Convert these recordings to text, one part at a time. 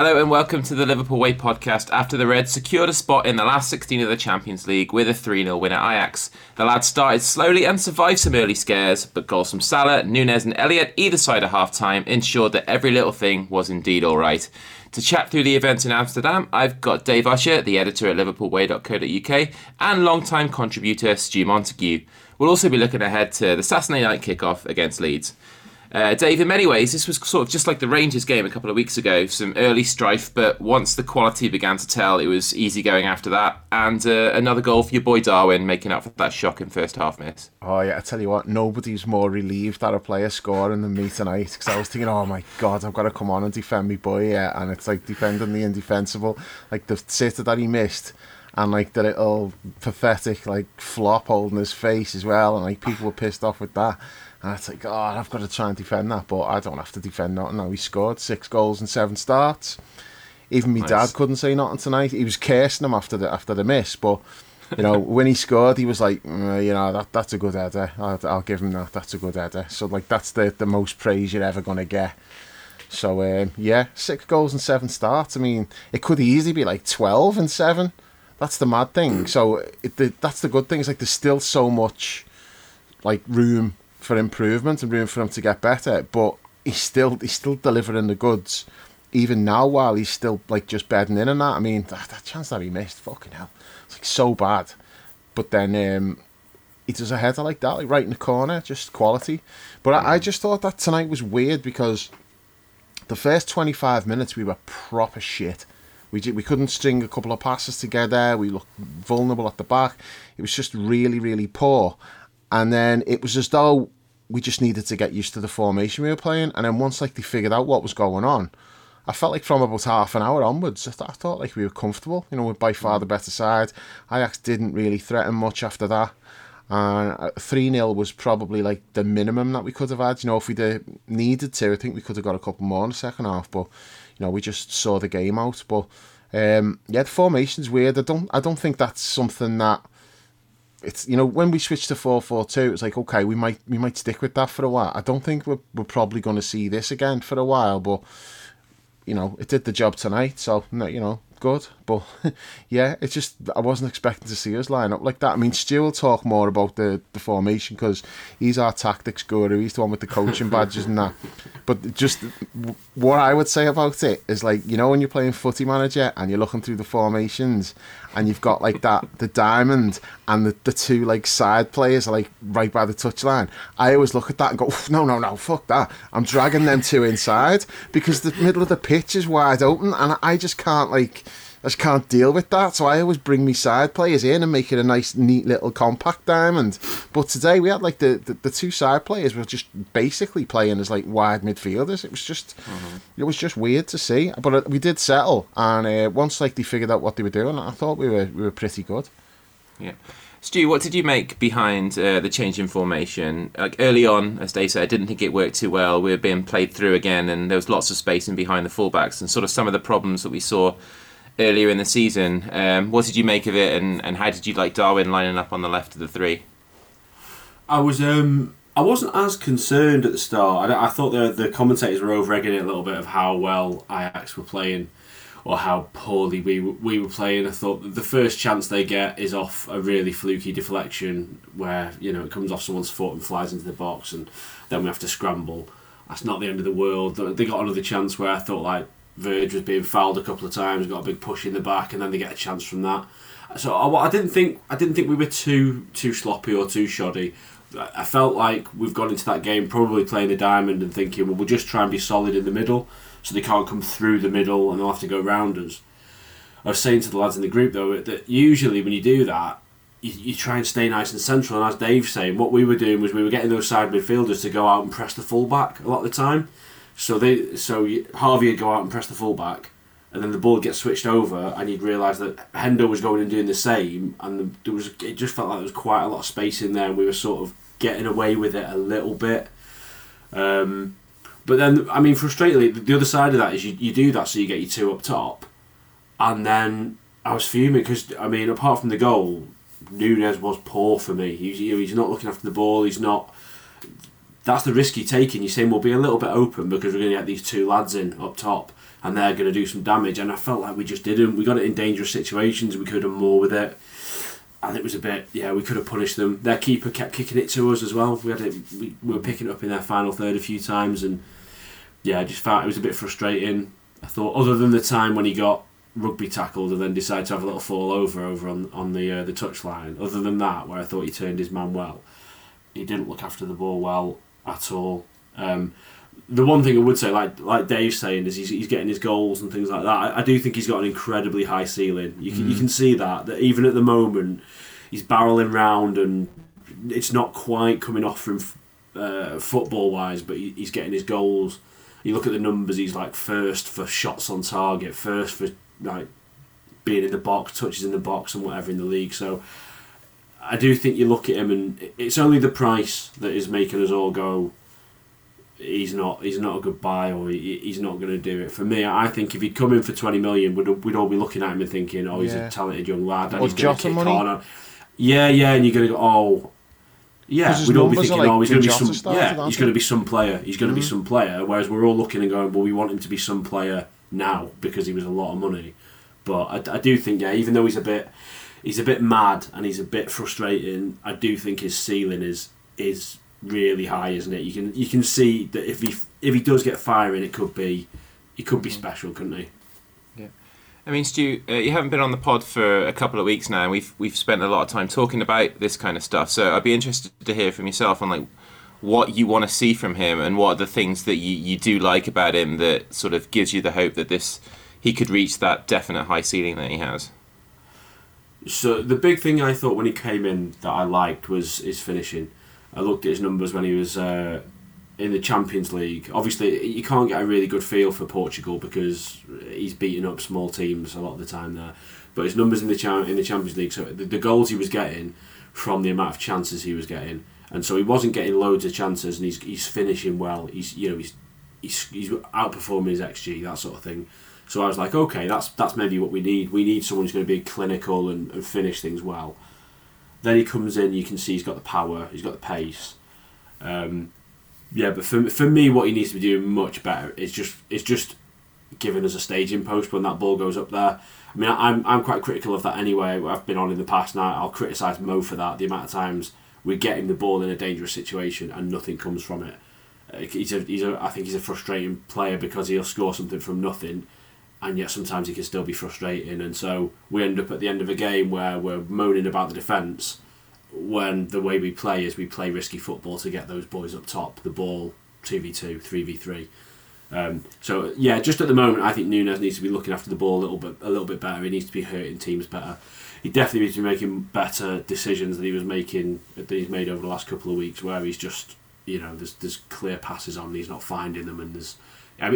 Hello and welcome to the Liverpool Way podcast after the Reds secured a spot in the last 16 of the Champions League with a 3-0 win at Ajax. The lads started slowly and survived some early scares, but goals from Salah, Núñez and Elliott either side of half-time ensured that every little thing was indeed alright. To chat through the event in Amsterdam, I've got Dave Usher, the editor at liverpoolway.co.uk and long-time contributor Stu Montagu. We'll also be looking ahead to the Saturday night kickoff against Leeds. Dave, in many ways, this was sort of just like the Rangers game a couple of weeks ago, some early strife, but once the quality began to tell, it was easy going after that, and another goal for your boy Darwin, making up for that shocking first half miss. Oh yeah, I tell you what, nobody's more relieved that a player scoring than me tonight, because I was thinking, oh my God, I've got to come on and defend me boy, yeah, and it's like defending the indefensible, like the sitter that he missed, and like the little pathetic like flop holding his face as well, and like people were pissed off with that. And it's like, God, I've got to try and defend that, but I don't have to defend nothing. Now he scored 6 goals and 7 starts. Even my dad couldn't say nothing tonight. He was cursing him after the miss, but you know when he scored, he was like, you know, that's a good header. I'll give him that. That's a good header. So like that's the most praise you're ever gonna get. So yeah, 6 goals and 7 starts. I mean, it could easily be like 12 and 7. That's the mad thing. So that's the good thing. It's like there's still so much like room for improvement and room for him to get better, but he's still delivering the goods even now while he's still like just bedding in and that. I mean that chance that he missed, fucking hell, it's like so bad, but then he does a header like that, like right in the corner, just quality. But I just thought that tonight was weird because the first 25 minutes we were proper shit. We couldn't string a couple of passes together, we looked vulnerable at the back, it was just really really poor, and then it was as though we just needed to get used to the formation we were playing. And then once like they figured out what was going on, I felt like from about half an hour onwards, I thought like we were comfortable. You know, we're by far the better side. Ajax didn't really threaten much after that. And 3-0 was probably like the minimum that we could have had. You know, if we'd needed to, I think we could have got a couple more in the second half. But, you know, we just saw the game out. But, yeah, the formation's weird. I don't think that's something that... It's, you know, when we switched to 4-4-2, it's like, okay, we might stick with that for a while. I don't think we're probably going to see this again for a while, but you know, it did the job tonight, so you know, good. But yeah, it's just I wasn't expecting to see us line up like that. I mean, Stu will talk more about the formation because he's our tactics guru. He's the one with the coaching badges and that. But just what I would say about it is like, you know, when you're playing Footy Manager and you're looking through the formations and you've got like that the diamond and the two like side players are like right by the touchline. I always look at that and go, no, fuck that. I'm dragging them two inside because the middle of the pitch is wide open and I just can't like. I just can't deal with that, so I always bring me side players in and make it a nice, neat little compact diamond. But today we had like the two side players were just basically playing as like wide midfielders. It was just, It was just weird to see. But we did settle, and once like they figured out what they were doing, I thought we were pretty good. Yeah, Stu, what did you make behind the change in formation? Like early on, as Dave said, I didn't think it worked too well. We were being played through again, and there was lots of space in behind the fullbacks, and sort of some of the problems that we saw earlier in the season. What did you make of it, and how did you like Darwin lining up on the left of the three? I wasn't as concerned at the start. I thought the commentators were over-egging it a little bit of how well Ajax were playing or how poorly we were playing. I thought the first chance they get is off a really fluky deflection where, you know, it comes off someone's foot and flies into the box and then we have to scramble. That's not the end of the world. They got another chance where I thought like Verge was being fouled a couple of times, got a big push in the back, and then they get a chance from that. So I didn't think we were too sloppy or too shoddy. I felt like we've gone into that game probably playing the diamond and thinking, well, we'll just try and be solid in the middle, so they can't come through the middle and they'll have to go round us. I was saying to the lads in the group though that usually when you do that, you try and stay nice and central. And as Dave's saying, what we were doing was we were getting those side midfielders to go out and press the full back a lot of the time. So Harvey would go out and press the fullback, and then the ball would get switched over, and you'd realise that Hendo was going and doing the same, and it just felt like there was quite a lot of space in there, and we were sort of getting away with it a little bit. But then, I mean, frustratingly, the other side of that is you do that so you get your two up top, and then I was fuming because, I mean, apart from the goal, Núñez was poor for me. He's not looking after the ball, he's not... that's the risk you're taking. You're saying we'll be a little bit open because we're going to get these two lads in up top and they're going to do some damage. And I felt like we just didn't. We got it in dangerous situations. We could have done more with it. And it was a bit, yeah, we could have punished them. Their keeper kept kicking it to us as well. We had it, we were picking it up in their final third a few times. And yeah, I just felt it was a bit frustrating. I thought, other than the time when he got rugby tackled and then decided to have a little fall over on the touchline, other than that, where I thought he turned his man well, he didn't look after the ball well at all. The one thing I would say, like Dave's saying, is he's getting his goals and things like that. I do think he's got an incredibly high ceiling. You can see that even at the moment, he's barrelling round and it's not quite coming off from football-wise, but he's getting his goals. You look at the numbers, he's like first for shots on target, first for like being in the box, touches in the box and whatever in the league. So I do think you look at him and it's only the price that is making us all go, he's not a good buy, or he's not going to do it. For me, I think if he'd come in for 20 million, we'd all be looking at him and thinking, oh, he's a talented young lad. And or he's going to kick on. Yeah, and you're going to go, oh, yeah, we'd all be thinking, like, oh, he's going to be some player. He's going to be some player, whereas we're all looking and going, well, we want him to be some player now because he was a lot of money. But I do think, yeah, even though he's a bit mad and he's a bit frustrating, I do think his ceiling is really high, isn't it? You can see that if he does get firing, he could be special, couldn't he? Yeah, I mean, Stu, you haven't been on the pod for a couple of weeks now, and we've spent a lot of time talking about this kind of stuff. So I'd be interested to hear from yourself on like what you want to see from him and what are the things that you do like about him that sort of gives you the hope that he could reach that definite high ceiling that he has. So the big thing I thought when he came in that I liked was his finishing. I looked at his numbers when he was in the Champions League. Obviously, you can't get a really good feel for Portugal because he's beating up small teams a lot of the time there. But his numbers in the Champions League, so the goals he was getting from the amount of chances he was getting, and so he wasn't getting loads of chances, and he's finishing well. He's outperforming his XG, that sort of thing. So I was like, okay, that's maybe what we need. We need someone who's going to be clinical and finish things well. Then he comes in, you can see he's got the power, he's got the pace. But for me, what he needs to be doing much better is just giving us a staging post when that ball goes up there. I mean, I'm quite critical of that anyway. I've been on in the past now. I'll criticise Mo for that, the amount of times we're getting the ball in a dangerous situation and nothing comes from it. I think he's a frustrating player because he'll score something from nothing, and yet sometimes he can still be frustrating, and so we end up at the end of a game where we're moaning about the defence when the way we play is we play risky football to get those boys up top, the ball, 2v2, 3v3. So yeah, just at the moment I think Núñez needs to be looking after the ball a little bit better. He needs to be hurting teams better. He definitely needs to be making better decisions that he's made over the last couple of weeks, where he's just, you know, there's clear passes on and he's not finding them, and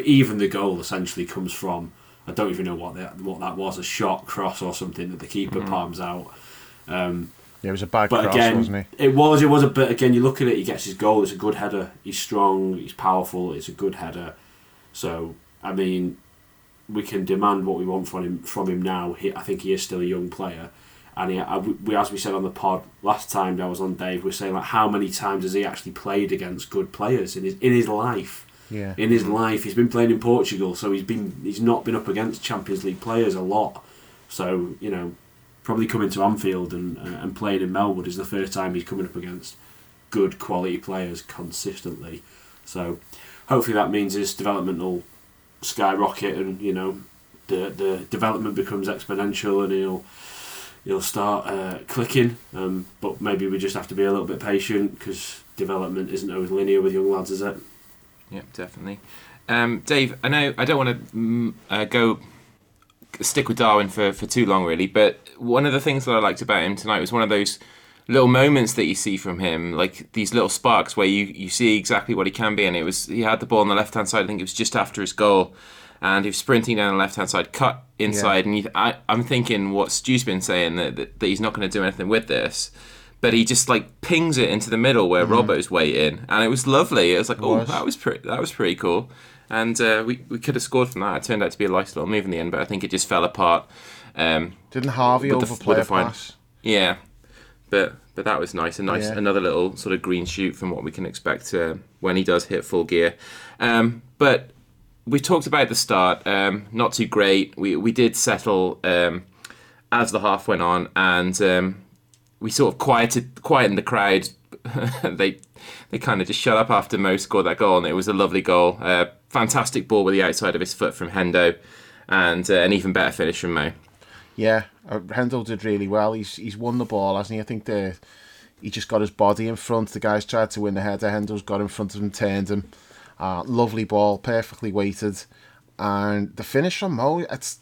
even the goal essentially comes from, I don't even know what that was, a shot, cross or something that the keeper palms out. It was a bad cross, again, wasn't he? It was a bit, again, you look at it, he gets his goal, it's a good header, he's strong, he's powerful, it's a good header. So, I mean, we can demand what we want from him now. I think he is still a young player. And as we said on the pod last time I was on Dave, we're saying, like, how many times has he actually played against good players in his life? Yeah. In his life, he's been playing in Portugal, so he's not been up against Champions League players a lot. So, you know, probably coming to Anfield and playing in Melwood is the first time he's coming up against good quality players consistently. So, hopefully that means his development will skyrocket, and you know, the development becomes exponential, and he'll start clicking. But maybe we just have to be a little bit patient because development isn't always linear with young lads, is it? Yeah, definitely. Dave, I know I don't want to go stick with Darwin for too long, really, but one of the things that I liked about him tonight was one of those little moments that you see from him, like these little sparks where you see exactly what he can be. And it was, he had the ball on the left-hand side, I think it was just after his goal, and he was sprinting down the left-hand side, cut inside, and I'm thinking what Stu's been saying, that he's not going to do anything with this. But he just like pings it into the middle where Robbo's waiting, and it was lovely. It was like, that was pretty cool, and we could have scored from that. It turned out to be a nice little move in the end, but I think it just fell apart. Didn't Harvey overplay a pass? Yeah, But that was nice. Another little sort of green shoot from what we can expect when he does hit full gear. But we talked about the start. Not too great. We did settle as the half went on, and we sort of quietened the crowd. They kind of just shut up after Mo scored that goal, and it was a lovely goal. Fantastic ball with the outside of his foot from Hendo, and an even better finish from Mo. Yeah, Hendo did really well. He's won the ball, hasn't he? I think he just got his body in front. The guys tried to win the header. Hendo's got in front of him, turned him. Lovely ball, perfectly weighted. And the finish from Mo, it's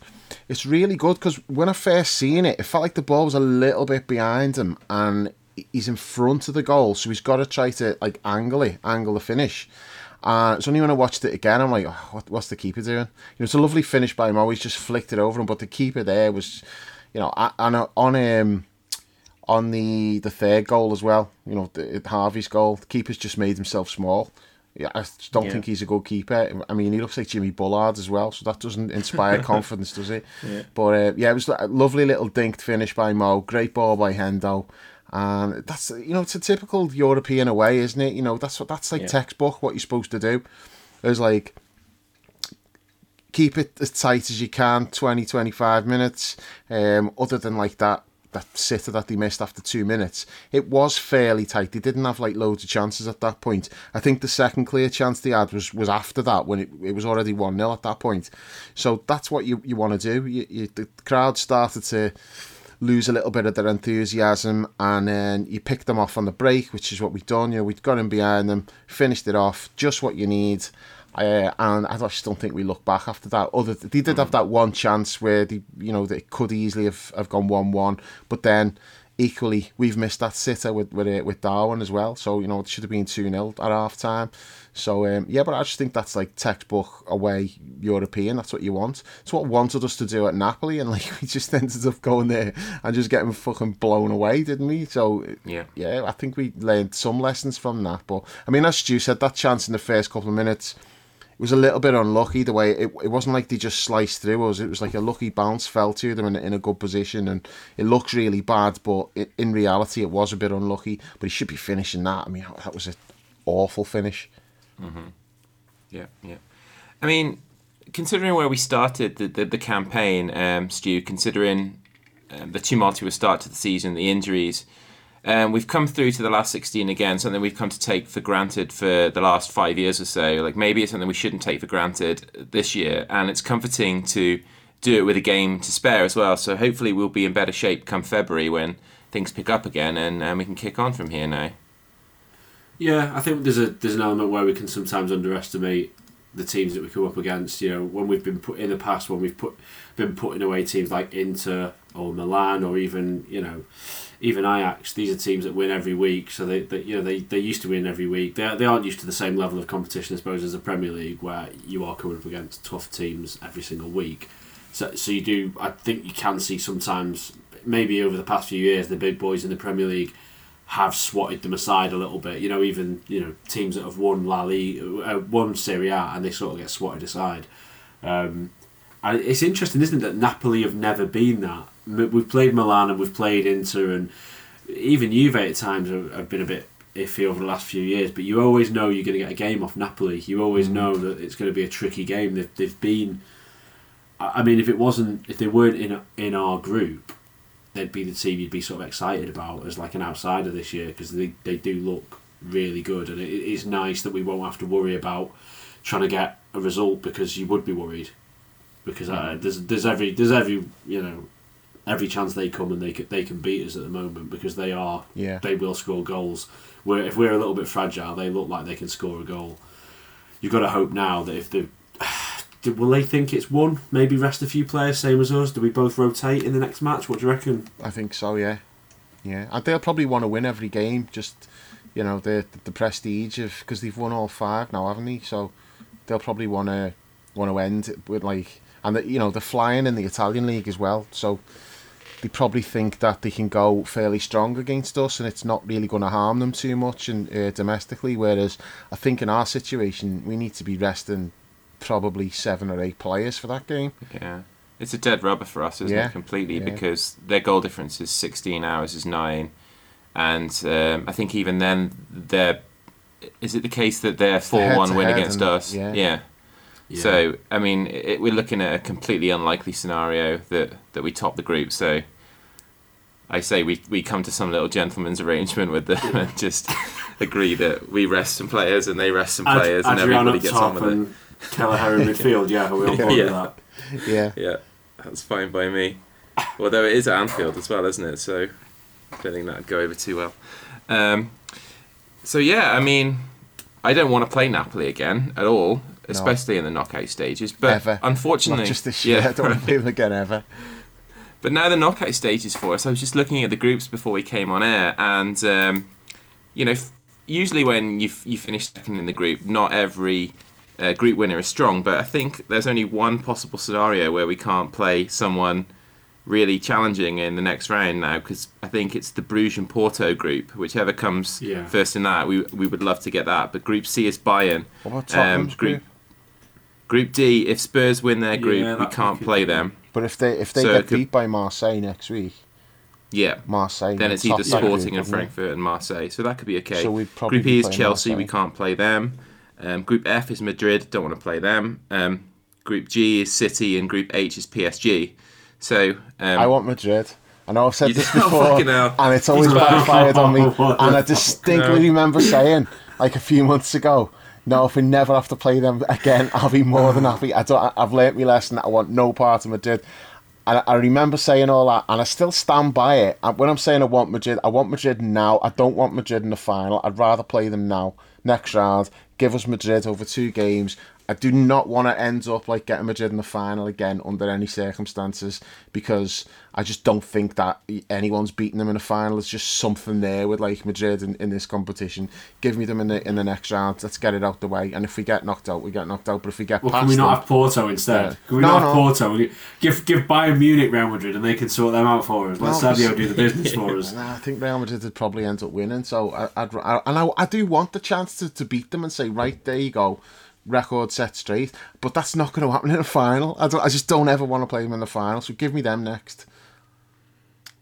really good, because when I first seen it, it felt like the ball was a little bit behind him, and he's in front of the goal, so he's got to try to like angle the finish. It's only when I watched it again, I'm like, oh, what's the keeper doing? You know, it's a lovely finish by him. Always just flicked it over him, but the keeper there was, you know, on the third goal as well. You know, Harvey's goal. The keeper's just made himself small. Yeah, I don't think he's a good keeper. I mean, he looks like Jimmy Bullard as well, so that doesn't inspire confidence, does it? Yeah. But it was a lovely little dinked finish by Mo. Great ball by Hendo. And that's, you know, it's a typical European away, isn't it? You know, that's textbook what you're supposed to do. It's like, keep it as tight as you can, 20, 25 minutes. Other than like that sitter that they missed after 2 minutes, it was fairly tight. They didn't have like loads of chances at that point. I think the second clear chance they had was after that, when it was already 1-0 at that point. So that's what you want to do. The crowd started to lose a little bit of their enthusiasm, and then you pick them off on the break, which is what we've done. You know, we'd got in behind them, finished it off, just what you need. And I just don't think we look back after that. They did have that one chance where they could easily have gone 1-1, but then equally we've missed that sitter with Darwin as well. So, you know, it should have been 2-0 at half time. So but I just think that's like textbook away European. That's what you want. It's what wanted us to do at Napoli, and like we just ended up going there and just getting fucking blown away, didn't we? So yeah, I think we learned some lessons from that. But I mean, as Stu said, that chance in the first couple of minutes, it was a little bit unlucky the way it wasn't like they just sliced through us. It was like a lucky bounce fell to them in a good position, and it looks really bad, but in reality it was a bit unlucky. But he should be finishing that. I mean, that was an awful finish. Mm-hmm. Yeah. I mean, considering where we started the campaign, Stu, considering the tumultuous start to the season, the injuries, we've come through to the last 16 again, something we've come to take for granted for the last 5 years or so. Like, maybe it's something we shouldn't take for granted this year, and it's comforting to do it with a game to spare as well. So hopefully we'll be in better shape come February when things pick up again, and we can kick on from here now. Yeah, I think there's an element where we can sometimes underestimate the teams that we come up against. You know, when we've been put in the past, when we've been putting away teams like Inter or Milan, or even Ajax. These are teams that win every week, so they used to win every week. They aren't used to the same level of competition, I suppose, as the Premier League, where you are coming up against tough teams every single week. So you do. I think you can see sometimes, maybe over the past few years, the big boys in the Premier League have swatted them aside a little bit. You know, even, you know, teams that have won La Liga, won Serie A, and they sort of get swatted aside. And it's interesting, isn't it, that Napoli have never been that. We've played Milan and we've played Inter, and even Juve at times have been a bit iffy over the last few years. But you always know you're going to get a game off Napoli. You always know that it's going to be a tricky game. They've been. I mean, if they weren't in our group, they'd be the team you'd be sort of excited about as like an outsider this year, because they do look really good, and it's nice that we won't have to worry about trying to get a result, because you would be worried, because there's every chance they come and they can beat us at the moment, because they will score goals. Where if we're a little bit fragile, they look like they can score a goal. You've got to hope now that if the will they think it's one? Maybe rest a few players, same as us. Do we both rotate in the next match? What do you reckon? I think so, yeah. Yeah, and they'll probably want to win every game. Just, you know, the prestige of, because they've won all five now, haven't they? So they'll probably want to end with like, and you know, they're flying in the Italian league as well. So they probably think that they can go fairly strong against us, and it's not really going to harm them too much domestically. Whereas I think in our situation, we need to be resting probably 7 or 8 players for that game. Yeah, it's a dead rubber for us, isn't it? Completely, because their goal difference is 16 hours is 9, And I think even then, is it the case that their 4-1 win against us? Yeah. So, I mean, we're looking at a completely unlikely scenario that we top the group. So I say we come to some little gentleman's arrangement with them and just agree that we rest some players and they rest some players and everybody gets on with it. Kelleher in midfield, we're on board with that. Yeah, that's fine by me. Although it is at Anfield as well, isn't it? So I don't think that would go over too well. I mean, I don't want to play Napoli again at all, especially in the knockout stages. But ever. Unfortunately... Not just this year, I don't want to play them again ever. But now the knockout stages for us, I was just looking at the groups before we came on air, and, usually when you finish second in the group, not every group winner is strong, but I think there's only one possible scenario where we can't play someone really challenging in the next round now, because I think it's the Bruges and Porto group. Whichever comes first in that, we would love to get that. But Group C is Bayern. What about Tottenham's group? Group D, if Spurs win their group, we can't play them. But if they get beat by Marseille next week, Marseille. Then it's either Sporting and Frankfurt and Marseille. So that could be okay. So Group E is Chelsea. Marseille. We can't play them. Group F is Madrid. Don't want to play them. Group G is City and Group H is PSG. So I want Madrid. I know I've said this before, and it's always backfired on me. And I distinctly remember saying, like a few months ago, no, if we never have to play them again, I'll be more than happy. I've learnt my lesson. I want no part of Madrid. And I remember saying all that, and I still stand by it. And when I'm saying I want Madrid now. I don't want Madrid in the final. I'd rather play them now. Next round, give us Madrid over 2 games. I do not want to end up like getting Madrid in the final again under any circumstances, because I just don't think that anyone's beating them in a final. There's just something there with like Madrid in this competition. Give me them in the next round. Let's get it out the way. And if we get knocked out, we get knocked out. But if we get past, can we not have Porto instead? Yeah. Can we not have Porto? Give Bayern Munich Real Madrid and they can sort them out for us. Let Sadio do the business for us. I think Real Madrid would probably end up winning. So I do want the chance to beat them and say, right, there you go. Record set straight, but that's not going to happen in a final. I just don't ever want to play them in the final, so give me them next.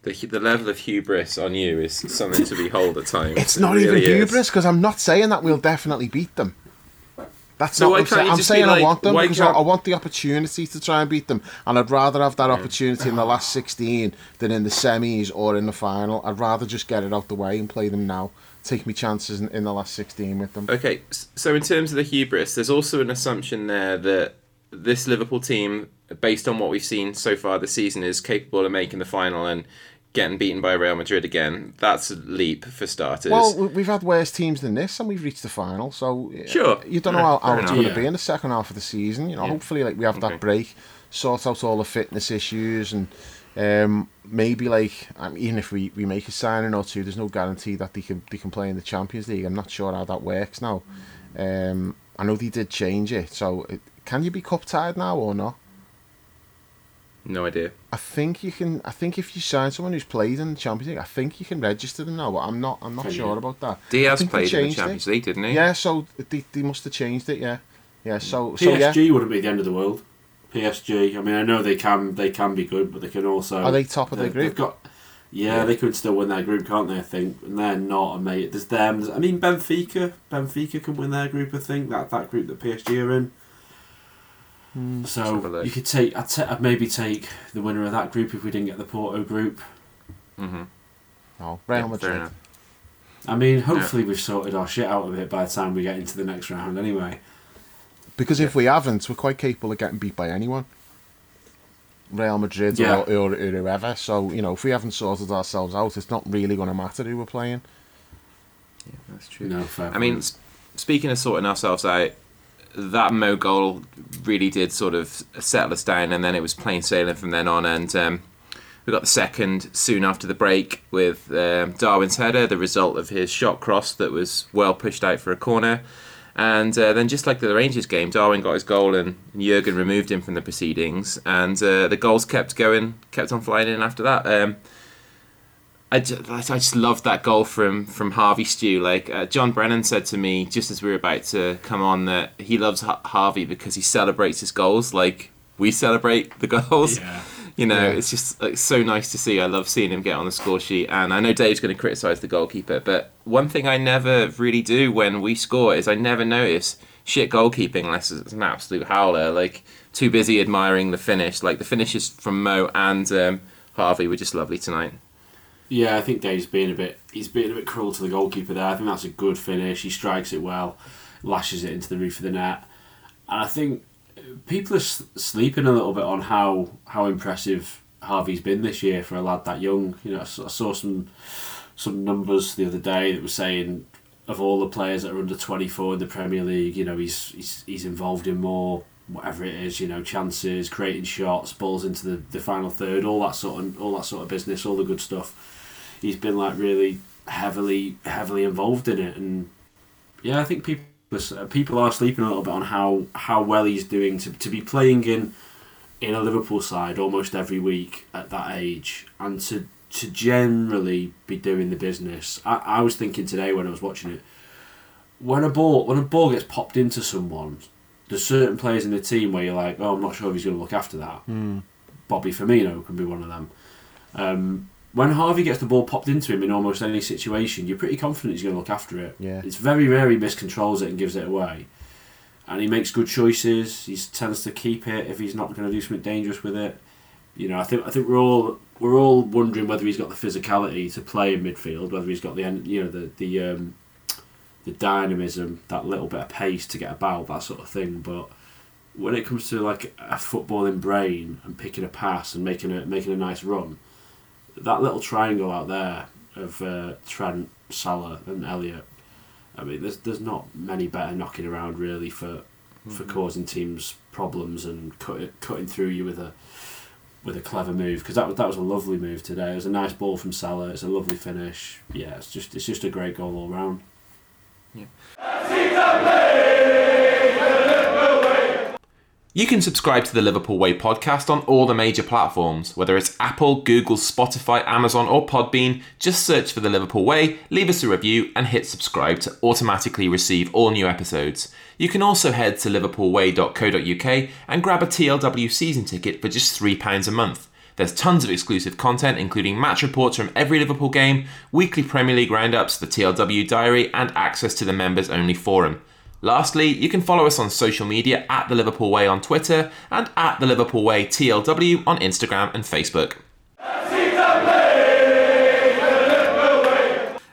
The level of hubris on you is something to behold at times. It's not even hubris, because I'm not saying that we'll definitely beat them. That's not what I'm saying. I'm saying I want them because I want the opportunity to try and beat them, and I'd rather have that opportunity in the last 16 than in the semis or in the final. I'd rather just get it out the way and play them now. Take me chances in the last 16 with them. Okay, so in terms of the hubris, there's also an assumption there that this Liverpool team, based on what we've seen so far this season, is capable of making the final and getting beaten by Real Madrid again. That's a leap for starters. Well, we've had worse teams than this and we've reached the final, so sure. You don't know how it's going to be in the second half of the season. Hopefully we have that break, sort out all the fitness issues and... even if we make a signing or two, there's no guarantee that they can play in the Champions League. I'm not sure how that works now. I know they did change it. So can you be cup tied now or not? No idea. I think you can. I think if you sign someone who's played in the Champions League, I think you can register them now. But I'm not sure about that. Diaz played in the Champions League, didn't he? Yeah. So they must have changed it. Yeah. PSG wouldn't be the end of the world. PSG. I mean, I know they can be good, but they can also. Are they top of their group? They could still win their group, can't they? I think, and they're not. Mate, there's them. I mean, Benfica can win their group. I think that group that PSG are in. So you could take. I'd maybe take the winner of that group if we didn't get the Porto group. Real Madrid. I mean, hopefully we've sorted our shit out of it by the time we get into the next round. Anyway. Because if we haven't, we're quite capable of getting beat by anyone. Real Madrid or whoever. So, if we haven't sorted ourselves out, it's not really going to matter who we're playing. Yeah, that's true. No, fair point. Mean, speaking of sorting ourselves out, that Mo goal really did sort of settle us down, and then it was plain sailing from then on. And we got the second soon after the break with Darwin's header, the result of his shot cross that was well pushed out for a corner. And then just like the Rangers game, Darwin got his goal and Jürgen removed him from the proceedings. And the goals kept on flying in after that. I just loved that goal from Harvey Stew. Like John Brennan said to me, just as we were about to come on, that he loves Harvey because he celebrates his goals like we celebrate the goals. Yeah. You know, it's just like, so nice to see. I love seeing him get on the score sheet. And I know Dave's going to criticise the goalkeeper, but one thing I never really do when we score is I never notice shit goalkeeping unless it's an absolute howler. Like, too busy admiring the finish. Like, the finishes from Mo and Harvey were just lovely tonight. Yeah, I think Dave's being a bit cruel to the goalkeeper there. I think that's a good finish. He strikes it well, lashes it into the roof of the net. And I think people are sleeping a little bit on how impressive Harvey's been this year for a lad that young. You know, I saw some numbers the other day that were saying of all the players that are under 24 in the Premier League, you know, he's involved in more, whatever it is, you know, chances, creating shots, balls into the final third, all that sort of business, all the good stuff. He's been like really heavily involved in it, and yeah, I think people are sleeping a little bit on how well he's doing to be playing in a Liverpool side almost every week at that age, and to generally be doing the business. I was thinking today when I was watching it, when a ball gets popped into someone, there's certain players in the team where you're like, oh, I'm not sure if he's going to look after that. Bobby Firmino can be one of them. When Harvey gets the ball popped into him in almost any situation, you're pretty confident he's going to look after it. Yeah. It's very rare he miscontrols it and gives it away. And he makes good choices. He tends to keep it if he's not going to do something dangerous with it. You know, I think we're all wondering whether he's got the physicality to play in midfield, whether he's got the dynamism, that little bit of pace to get about, that sort of thing. But when it comes to like a footballing brain and picking a pass and making a nice run, that little triangle out there of Trent, Salah and Elliott, I mean, there's not many better knocking around really for causing teams problems and cutting through you with a clever move, because that was a lovely move today. It was a nice ball from Salah. It's a lovely finish. Yeah, it's just a great goal all round. Yeah. You can subscribe to the Liverpool Way podcast on all the major platforms, whether it's Apple, Google, Spotify, Amazon or Podbean. Just search for the Liverpool Way, leave us a review and hit subscribe to automatically receive all new episodes. You can also head to liverpoolway.co.uk and grab a TLW season ticket for just £3 a month. There's tons of exclusive content, including match reports from every Liverpool game, weekly Premier League roundups, the TLW diary, and access to the members-only forum. Lastly, you can follow us on social media at The Liverpool Way on Twitter and at The Liverpool Way TLW on Instagram and Facebook.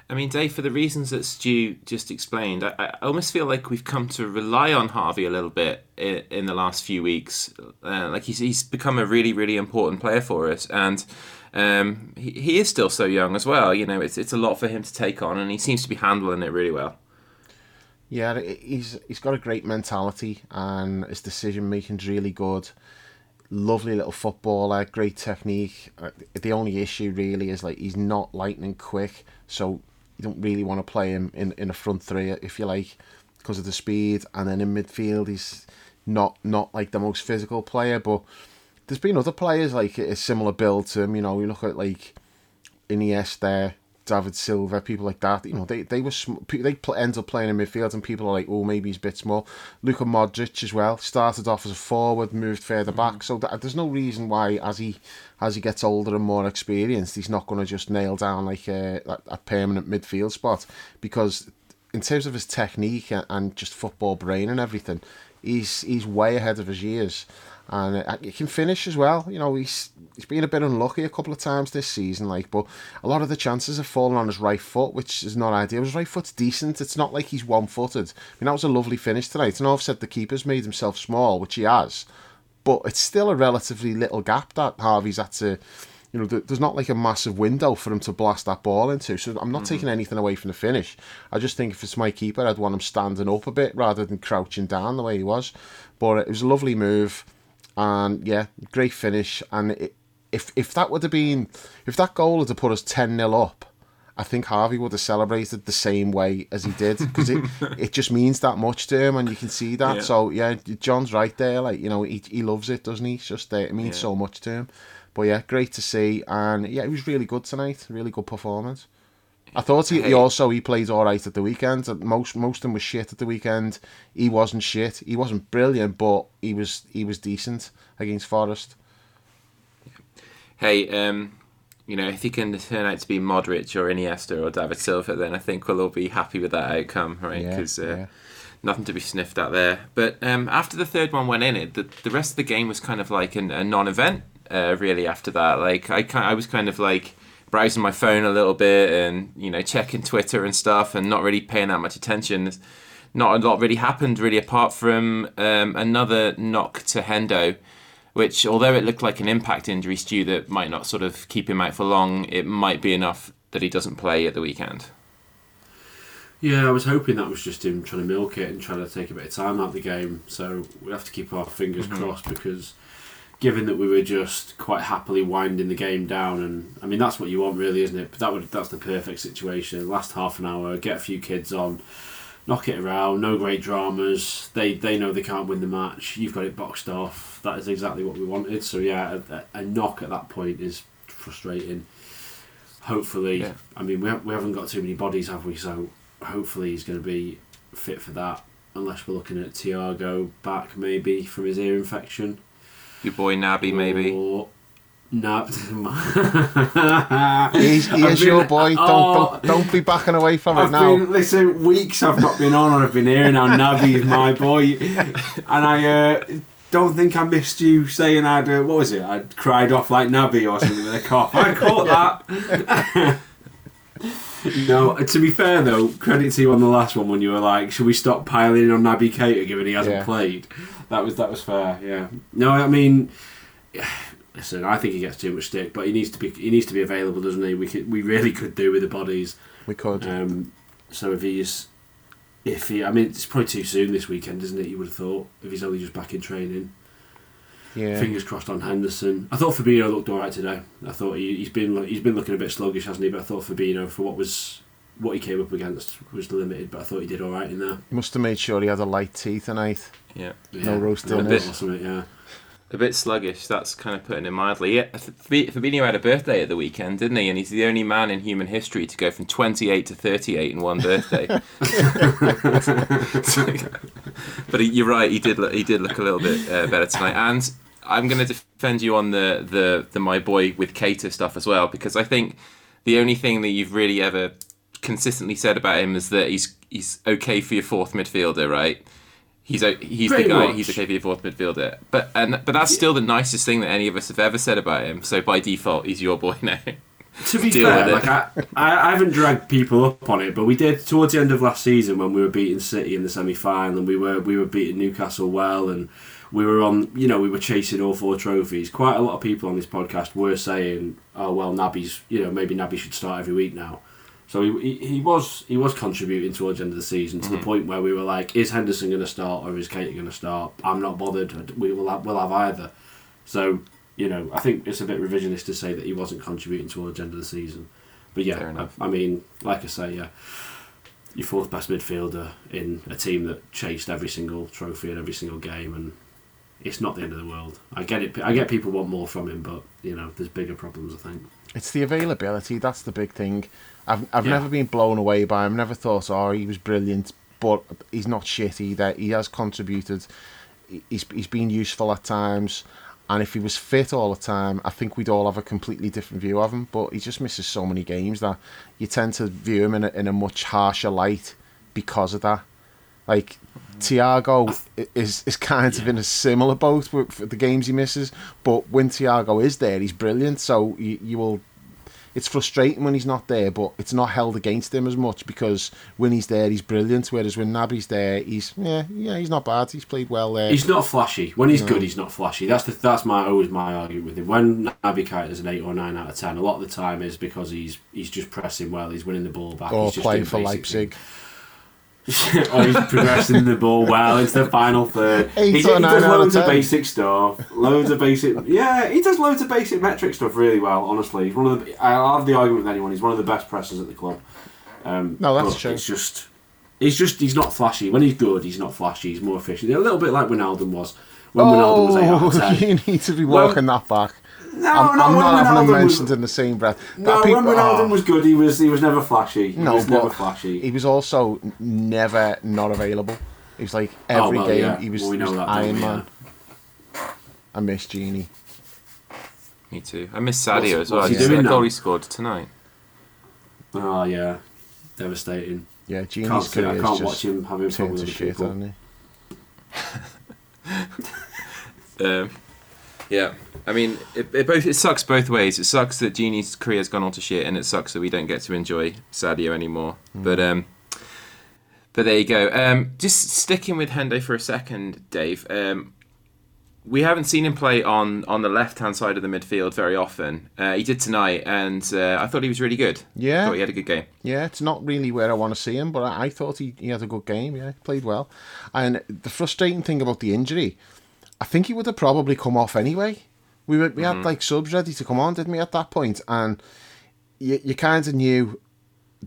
I mean, Dave, for the reasons that Stu just explained, I almost feel like we've come to rely on Harvey a little bit in the last few weeks. Like he's become a really, really important player for us, and he is still so young as well. You know, it's a lot for him to take on, and he seems to be handling it really well. Yeah, he's got a great mentality, and his decision making's really good. Lovely little footballer, great technique. The only issue really is like he's not lightning quick, so you don't really want to play him in a front three, if you like, because of the speed. And then in midfield, he's not like the most physical player. But there's been other players like a similar build to him. You know, you look at like Iniesta, David Silva, people like that. You know, they end up playing in midfield, and people are like, oh, maybe he's a bit small. Luka Modric as well started off as a forward, moved further back. So there's no reason why, as he gets older and more experienced, he's not going to just nail down like a permanent midfield spot, because in terms of his technique and just football brain and everything, he's way ahead of his years. And he can finish as well. You know, he's been a bit unlucky a couple of times this season, like, but a lot of the chances have fallen on his right foot, which is not ideal. His right foot's decent. It's not like he's one-footed. I mean, that was a lovely finish tonight. And I've said the keeper's made himself small, which he has, but it's still a relatively little gap that Harvey's had to. You know, there's not like a massive window for him to blast that ball into. So I'm not taking anything away from the finish. I just think if it's my keeper, I'd want him standing up a bit rather than crouching down the way he was. But it was a lovely move. And yeah, great finish. And if that goal had to put us 10-0 up, I think Harvey would have celebrated the same way as he did, because it just means that much to him, and you can see that. Yeah. So yeah, John's right there. Like, you know, he loves it, doesn't he? It's just it means so much to him. But yeah, great to see. And yeah, it was really good tonight. Really good performance. I thought he played all right at the weekend. Most of them were shit at the weekend. He wasn't shit. He wasn't brilliant, but he was decent against Forest. hey, you know, if he can turn out to be Modric or Iniesta or David Silva, then I think we'll all be happy with that outcome, right? Because nothing to be sniffed at there. But after the third one went in, the rest of the game was kind of like a non-event, really, after that. Like, I was kind of like browsing my phone a little bit and, you know, checking Twitter and stuff and not really paying that much attention. Not a lot really happened, really, apart from another knock to Hendo, which, although it looked like an impact injury, Stu, that might not sort of keep him out for long, it might be enough that he doesn't play at the weekend. Yeah, I was hoping that was just him trying to milk it and trying to take a bit of time out of the game. So we have to keep our fingers crossed, because given that we were just quite happily winding the game down, and I mean, that's what you want really, isn't it? But that's the perfect situation. Last half an hour, get a few kids on, knock it around, no great dramas. They know they can't win the match. You've got it boxed off. That is exactly what we wanted. So yeah, a knock at that point is frustrating. Hopefully, I mean, we haven't got too many bodies, have we? So hopefully he's going to be fit for that, unless we're looking at Thiago back maybe from his ear infection. Your boy Naby maybe. Or Nab. He's your boy. Don't be backing away from it now. Listen, weeks I've not been on, and I've been hearing how Naby is my boy, and I don't think I missed you saying I'd what was it? I'd cried off like Naby or something with a cough. I caught that. No, to be fair though, credit to you on the last one when you were like, should we stop piling on Naby Keïta given he hasn't played? That was fair, yeah. No, I mean, listen, I think he gets too much stick, but he needs to be available, doesn't he? We really could do with the bodies. We could. So if he, I mean, it's probably too soon this weekend, isn't it? You would have thought, if he's only just back in training. Yeah. Fingers crossed on Henderson. I thought Fabinho looked all right today. I thought he's been looking a bit sluggish, hasn't he? But I thought Fabinho, for what he came up against, was limited. But I thought he did all right in there. He must have made sure he had a light tea tonight. Yeah. No roast on it. Yeah. A bit sluggish. That's kind of putting it mildly. Yeah. Fabinho had a birthday at the weekend, didn't he? And he's the only man in human history to go from 28 to 38 in one birthday. But you're right. He did look a little bit better tonight. And I'm going to defend you on the my boy with Keita stuff as well, because I think the only thing that you've really ever consistently said about him is that he's okay for your fourth midfielder, right? He's the guy. Much. He's okay for your fourth midfielder, but that's still the nicest thing that any of us have ever said about him. So by default, he's your boy now. To be fair, like I haven't dragged people up on it, but we did towards the end of last season when we were beating City in the semi-final, and we were beating Newcastle well, and we were on, you know, we were chasing all four trophies. Quite a lot of people on this podcast were saying, "Oh well, Naby's, you know, maybe Naby should start every week now." So he was contributing towards the end of the season, to the point where we were like, is Henderson going to start or is Keita going to start? I'm not bothered. We'll have either. So, you know, I think it's a bit revisionist to say that he wasn't contributing towards the end of the season. But yeah, I mean, like I say, yeah, your fourth best midfielder in a team that chased every single trophy and every single game, and it's not the end of the world. I get it. I get people want more from him, but, you know, there's bigger problems, I think. It's the availability. That's the big thing. I've never been blown away by him. Never thought, oh, he was brilliant, but he's not shit either. He has contributed. He's been useful at times, and if he was fit all the time, I think we'd all have a completely different view of him. But he just misses so many games that you tend to view him in a much harsher light because of that. Like Thiago is kind of in a similar boat with the games he misses, but when Thiago is there, he's brilliant. So you will. It's frustrating when he's not there, but it's not held against him as much, because when he's there, he's brilliant. Whereas when Naby's there, he's not bad. He's played well there. He's not flashy. When he's good, he's not flashy. That's always my argument with him. When Naby Keïta is an 8 or 9 out of 10, a lot of the time is because he's just pressing well. He's winning the ball back. Or he's playing for Leipzig. Or he's progressing the ball well into the final third. He does loads of basic stuff. He does loads of basic metric stuff really well, honestly. I'll have the argument with anyone. He's one of the best pressers at the club. No, that's true. He's just he's not flashy. When he's good, he's not flashy. He's more efficient. A little bit like Wijnaldum was. When Wijnaldum was 8 out of 10. You need to be walking that back. No, I'm not having him mentioned in the same breath. No, when Wijnaldum was good, he was never flashy. He was also never not available. He was like every game. He was Iron Man. I miss Gini. Me too. I miss Sadio as well. What's he doing now? The goal he scored tonight. Oh, yeah. Devastating. Yeah, Genie's career is just watch him having turned to shit, hasn't he? Yeah. I mean, it sucks both ways. It sucks that Genie's career has gone all to shit, and it sucks that we don't get to enjoy Sadio anymore. Mm. But there you go. Just sticking with Hendo for a second, Dave. We haven't seen him play on the left-hand side of the midfield very often. He did tonight, and I thought he was really good. Yeah. I thought he had a good game. Yeah, it's not really where I want to see him, but I thought he had a good game. Yeah, he played well. And the frustrating thing about the injury, I think he would have probably come off anyway. We mm-hmm. had like subs ready to come on, didn't we, at that point? And you kind of knew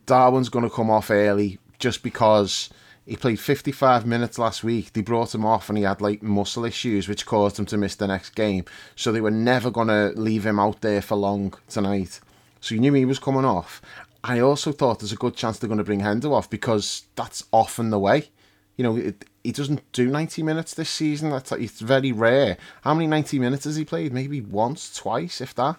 Darwin's going to come off early just because... He played 55 minutes last week. They brought him off and he had like muscle issues, which caused him to miss the next game. So they were never going to leave him out there for long tonight. So you knew he was coming off. I also thought there's a good chance they're going to bring Hendo off because that's often the way. You know, he doesn't do 90 minutes this season. It's very rare. How many 90 minutes has he played? Maybe once, twice, if that.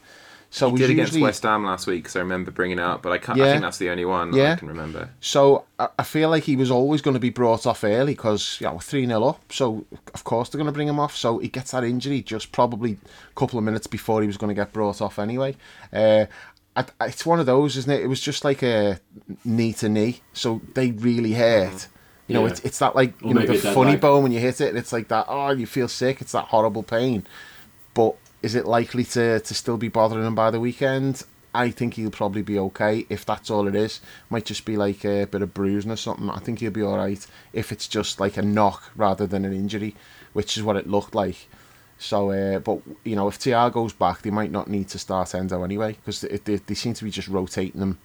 So he did against West Ham last week, because I remember bringing it up, but I can't. Yeah, I think that's the only one I can remember. So I feel like he was always going to be brought off early because we're 3-0 up, so of course they're going to bring him off. So he gets that injury just probably a couple of minutes before he was going to get brought off anyway. It's one of those, isn't it? It was just like a knee to knee, so they really hurt. Mm-hmm. You know, it's that like the funny bone when you hit it, and it's like that. Oh, you feel sick. It's that horrible pain, but. Is it likely to still be bothering him by the weekend? I think he'll probably be okay if that's all it is. Might just be like a bit of bruising or something. I think he'll be all right if it's just like a knock rather than an injury, which is what it looked like. So, but if Thiago's back, they might not need to start Hendo anyway because they seem to be just rotating him.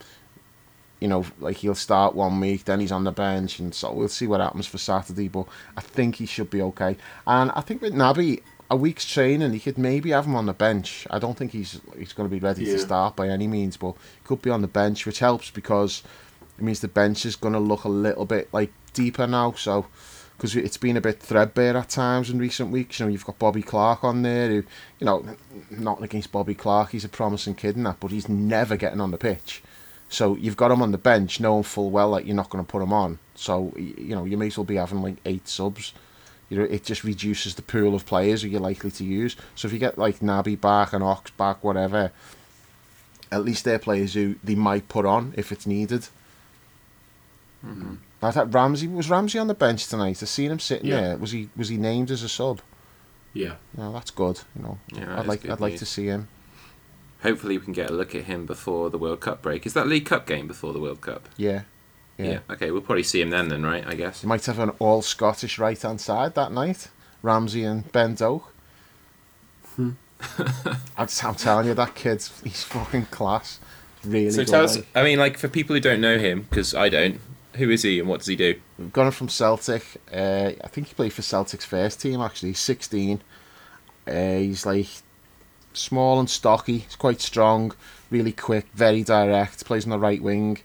Like he'll start one week, then he's on the bench, and so we'll see what happens for Saturday. But I think he should be okay, and I think with Naby. A week's training, he could maybe have him on the bench. I don't think he's going to be ready to start by any means, but he could be on the bench, which helps because it means the bench is going to look a little bit like deeper now. So, because it's been a bit threadbare at times in recent weeks. You've got Bobby Clark on there, who, not against Bobby Clark, he's a promising kid in that, but he's never getting on the pitch. So you've got him on the bench, knowing full well that you're not going to put him on. So you may as well be having like 8 subs. It just reduces the pool of players who you're likely to use. So if you get like Naby back and Ox back, whatever, at least they're players who they might put on if it's needed. Mm-hmm. I thought was Ramsey on the bench tonight? I seen him sitting there. Was he named as a sub? Yeah. No, that's good. I'd like to see him. Hopefully we can get a look at him before the World Cup break. Is that League Cup game before the World Cup? Yeah. Yeah. Okay, we'll probably see him then, right? I guess. He might have an all-Scottish right-hand side that night. Ramsey and Ben Doak. I'm telling you, that kid's fucking class. Really good. So tell us, I mean, like, for people who don't know him, because I don't, who is he and what does he do? We've got him from Celtic. I think he played for Celtic's first team, actually. He's 16. He's, like, small and stocky. He's quite strong, really quick, very direct. Plays on the right wing.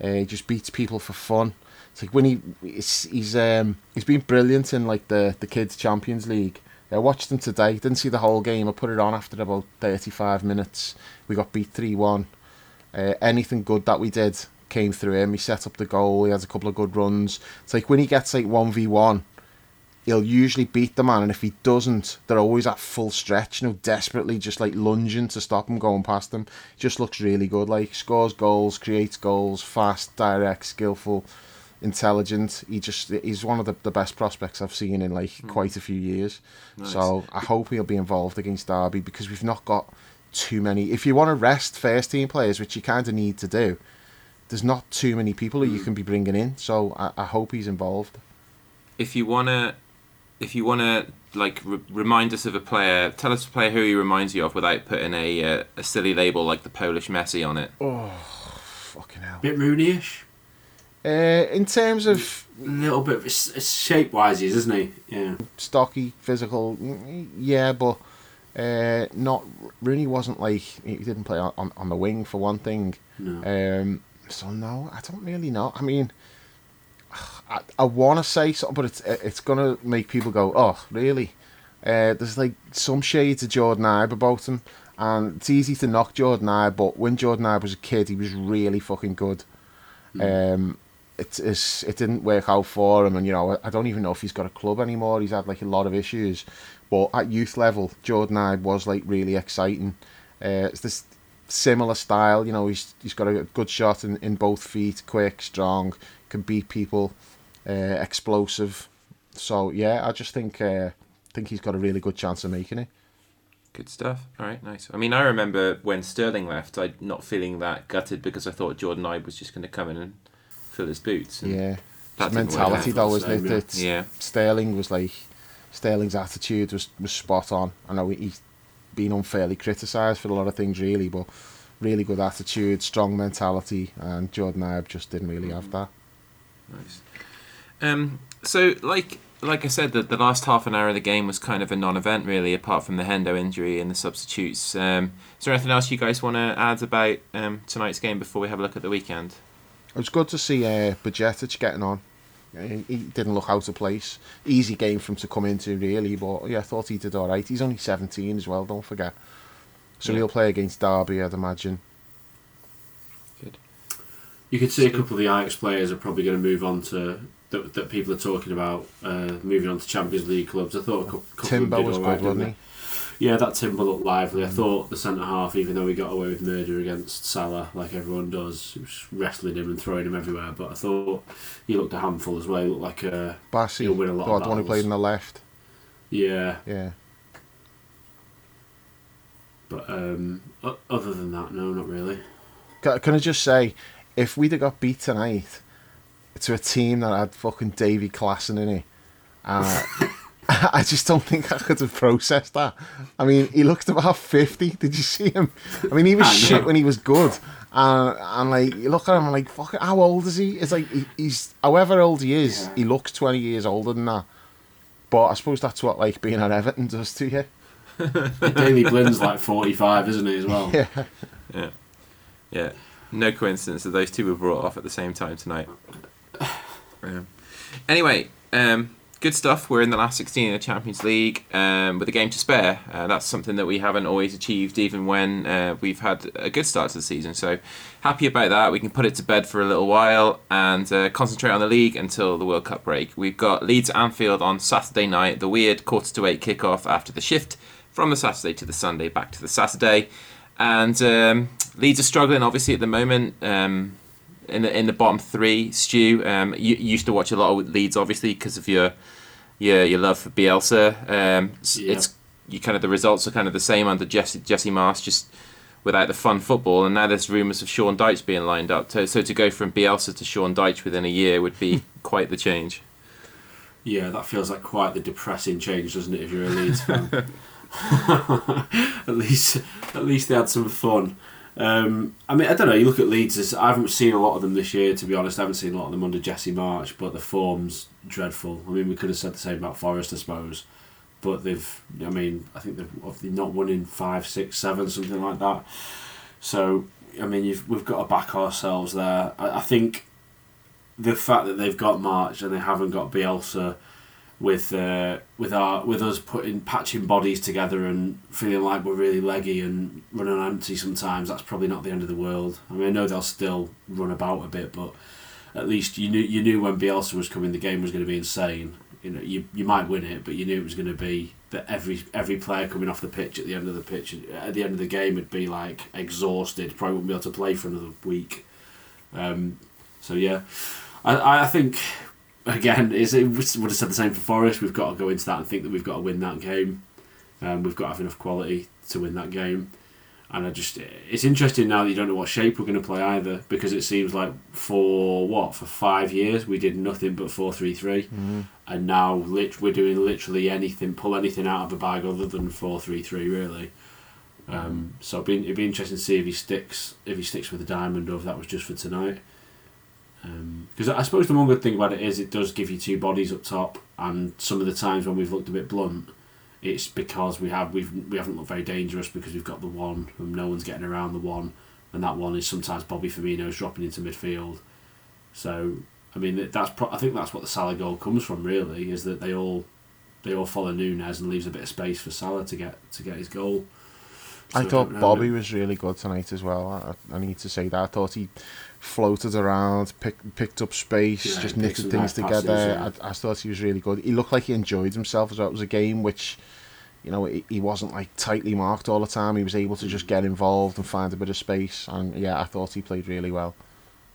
He just beats people for fun. It's like when he's been brilliant in like the kids Champions League. I watched him today. Didn't see the whole game. I put it on after about 35 minutes. We got beat 3-1. Anything good that we did came through him. He set up the goal. He has a couple of good runs. It's like when he gets like 1v1, he'll usually beat the man. And if he doesn't, they're always at full stretch. Desperately just like lunging to stop him going past them. Just looks really good. Like scores goals, creates goals, fast, direct, skillful, intelligent. He's one of the best prospects I've seen in like quite a few years. Nice. So I hope he'll be involved against Derby because we've not got too many. If you want to rest first team players, which you kind of need to do, there's not too many people who you can be bringing in. So I hope he's involved. If you want to like remind us of a player, tell us a player who he reminds you of without putting a silly label like the Polish Messi on it. Oh, fucking hell. Bit Rooney-ish? In terms of... A little bit. Shape-wise, isn't he? Yeah. Stocky, physical, yeah, but not... Rooney wasn't like... He didn't play on the wing, for one thing. No. So, no, I don't really know. I mean... I want to say something, but it's going to make people go, oh, really? There's like some shades of Jordan Ibe about him. And it's easy to knock Jordan Ibe, but when Jordan Ibe was a kid, he was really fucking good. It didn't work out for him, and you know, I don't even know if he's got a club anymore. He's had like a lot of issues, but at youth level, Jordan Ibe was like really exciting. It's this similar style, you know. He's got a good shot in both feet, quick, strong, can beat people, explosive. So yeah, I just think he's got a really good chance of making it. Good stuff. All right, nice. I mean, I remember when Sterling left, I'm not feeling that gutted because I thought Jordan Ibe was just going to come in and fill his boots. And yeah, that mentality though, isn't it? That yeah. Sterling's attitude was spot on. I know he's been unfairly criticised for a lot of things, really, but really good attitude, strong mentality, and Jordan Ibe just didn't really have that. Nice. So like I said, the last half an hour of the game was kind of a non-event, really, apart from the Hendo injury and the substitutes. Is there anything else you guys want to add about tonight's game before we have a look at the weekend? It was good to see Bajetic getting on. He didn't look out of place. Easy game for him to come into, really, but yeah, I thought he did all right. He's only 17 as well, don't forget. So he'll play against Derby, I'd imagine. Good. You could see a couple of the Ajax players are probably going to move on to... That people are talking about moving on to Champions League clubs. I thought a couple Timber was good, wasn't he? Yeah, that Timber looked lively. I thought the centre half, even though he got away with murder against Salah, like everyone does, he was wrestling him and throwing him everywhere. But I thought he looked a handful as well. He looked like a Bassi. He'll win a lot. God, the one who played in the left. Yeah. But other than that, no, not really. Can I just say, if we'd have got beat tonight to a team that had fucking Davy Klaassen in it, I just don't think I could have processed that. I mean, he looked about 50. Did you see him? I mean, he was shit when he was good, and like you look at him, I'm like, fuck it, how old is he? It's like he's however old he is, he looks 20 years older than that. But I suppose that's what like being at Everton does to you. Daley Blin's like 45, isn't he, as well? Yeah. No coincidence that those two were brought off at the same time tonight. Anyway, good stuff. We're in the last 16 of the Champions League with a game to spare. That's something that we haven't always achieved, even when we've had a good start to the season. So happy about that. We can put it to bed for a little while and concentrate on the league until the World Cup break. We've got Leeds Anfield on Saturday night, the weird 7:45 kickoff after the shift from the Saturday to the Sunday, back to the Saturday. And Leeds are struggling, obviously, at the moment. In the bottom three, Stu, you used to watch a lot of Leeds, obviously, because of your love for Bielsa. It's you kind of the results are kind of the same under Jesse Marsch, just without the fun football. And now there's rumours of Sean Dyche being lined up. So to go from Bielsa to Sean Dyche within a year would be quite the change. Yeah, that feels like quite the depressing change, doesn't it? If you're a Leeds fan, at least they had some fun. I mean, I don't know, you look at Leeds, I haven't seen a lot of them this year, to be honest. I haven't seen a lot of them under Jesse Marsch, but the form's dreadful. I mean, we could have said the same about Forest, I suppose, but I think they've not won in 5, 6, 7, something like that. So, I mean, we've got to back ourselves there. I think the fact that they've got Marsch and they haven't got Bielsa, with us patching bodies together and feeling like we're really leggy and running empty sometimes, that's probably not the end of the world. I mean, I know they'll still run about a bit, but at least you knew when Bielsa was coming, the game was going to be insane. You know, you might win it, but you knew it was going to be that every player coming off the pitch at the end of the game would be like exhausted, probably wouldn't be able to play for another week. So yeah, I think. Again, we would have said the same for Forest. We've got to go into that and think that we've got to win that game. We've got to have enough quality to win that game. And it's interesting now that you don't know what shape we're going to play either, because it seems like for 5 years we did nothing but 4-3-3, and now we're doing literally anything, pull anything out of a bag other than 4-3-3 really. So it'd be interesting to see if he sticks with the diamond or if that was just for tonight. Because I suppose the one good thing about it is it does give you two bodies up top, and some of the times when we've looked a bit blunt, it's because we haven't looked very dangerous because we've got the one and no one's getting around the one, and that one is sometimes Bobby Firmino's dropping into midfield. So I mean I think that's what the Salah goal comes from, really, is that they all follow Núñez and leaves a bit of space for Salah to get his goal. I thought Bobby was really good tonight as well. I need to say that. I thought he floated around, picked up space, just knitted things together. Passes, I thought he was really good. He looked like he enjoyed himself as well. It was a game which, you know, he wasn't like tightly marked all the time. He was able to just get involved and find a bit of space. And yeah, I thought he played really well.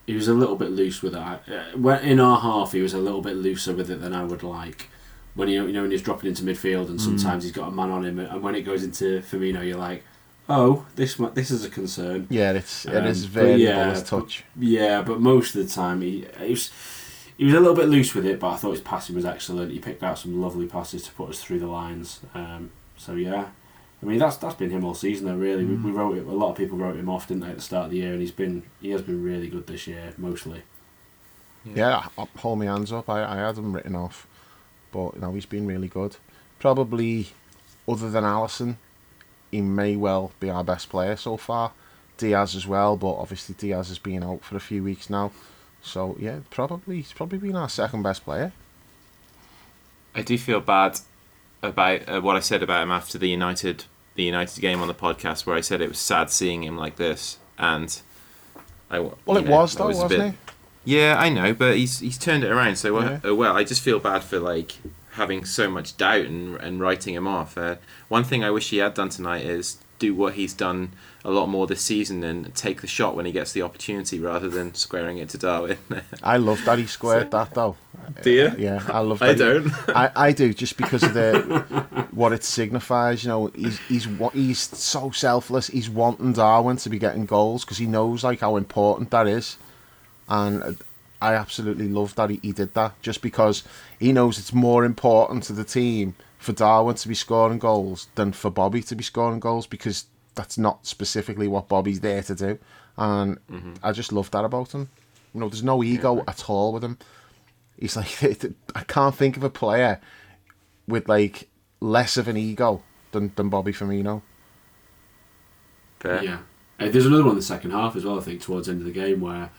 He was a little bit loose with it. In our half, he was a little bit looser with it than I would like. When he, you know, when he's dropping into midfield, and sometimes he's got a man on him, and when it goes into Firmino, you're like, oh, this is a concern. Yeah, it is very ballast touch. Yeah, but most of the time he was a little bit loose with it, but I thought his passing was excellent. He picked out some lovely passes to put us through the lines. So yeah, I mean that's been him all season though. Really, we wrote it. A lot of people wrote him off, didn't they, at the start of the year? And he has been really good this year, mostly. Yeah, hold my hands up. I had him written off, but no, he's been really good. Probably, other than Alisson, he may well be our best player so far. Diaz as well, but obviously Diaz has been out for a few weeks now. So yeah, he's probably been our second best player. I do feel bad about what I said about him after the United game on the podcast, where I said it was sad seeing him like this, and it was, wasn't it? Yeah, I know, but he's turned it around so well. Yeah. Well, I just feel bad for like having so much doubt and writing him off. One thing I wish he had done tonight is do what he's done a lot more this season and take the shot when he gets the opportunity rather than squaring it to Darwin. I love that he squared that though. Do you? Yeah, I love that. I don't. I do, just because of what it signifies. You know, he's so selfless. He's wanting Darwin to be getting goals because he knows like how important that is. And I absolutely love that he did that, just because he knows it's more important to the team for Darwin to be scoring goals than for Bobby to be scoring goals, because that's not specifically what Bobby's there to do. And I just love that about him. You know, there's no ego at all with him. He's like, I can't think of a player with like less of an ego than Bobby Firmino. Fair. Yeah. There's another one in the second half as well, I think, towards the end of the game, where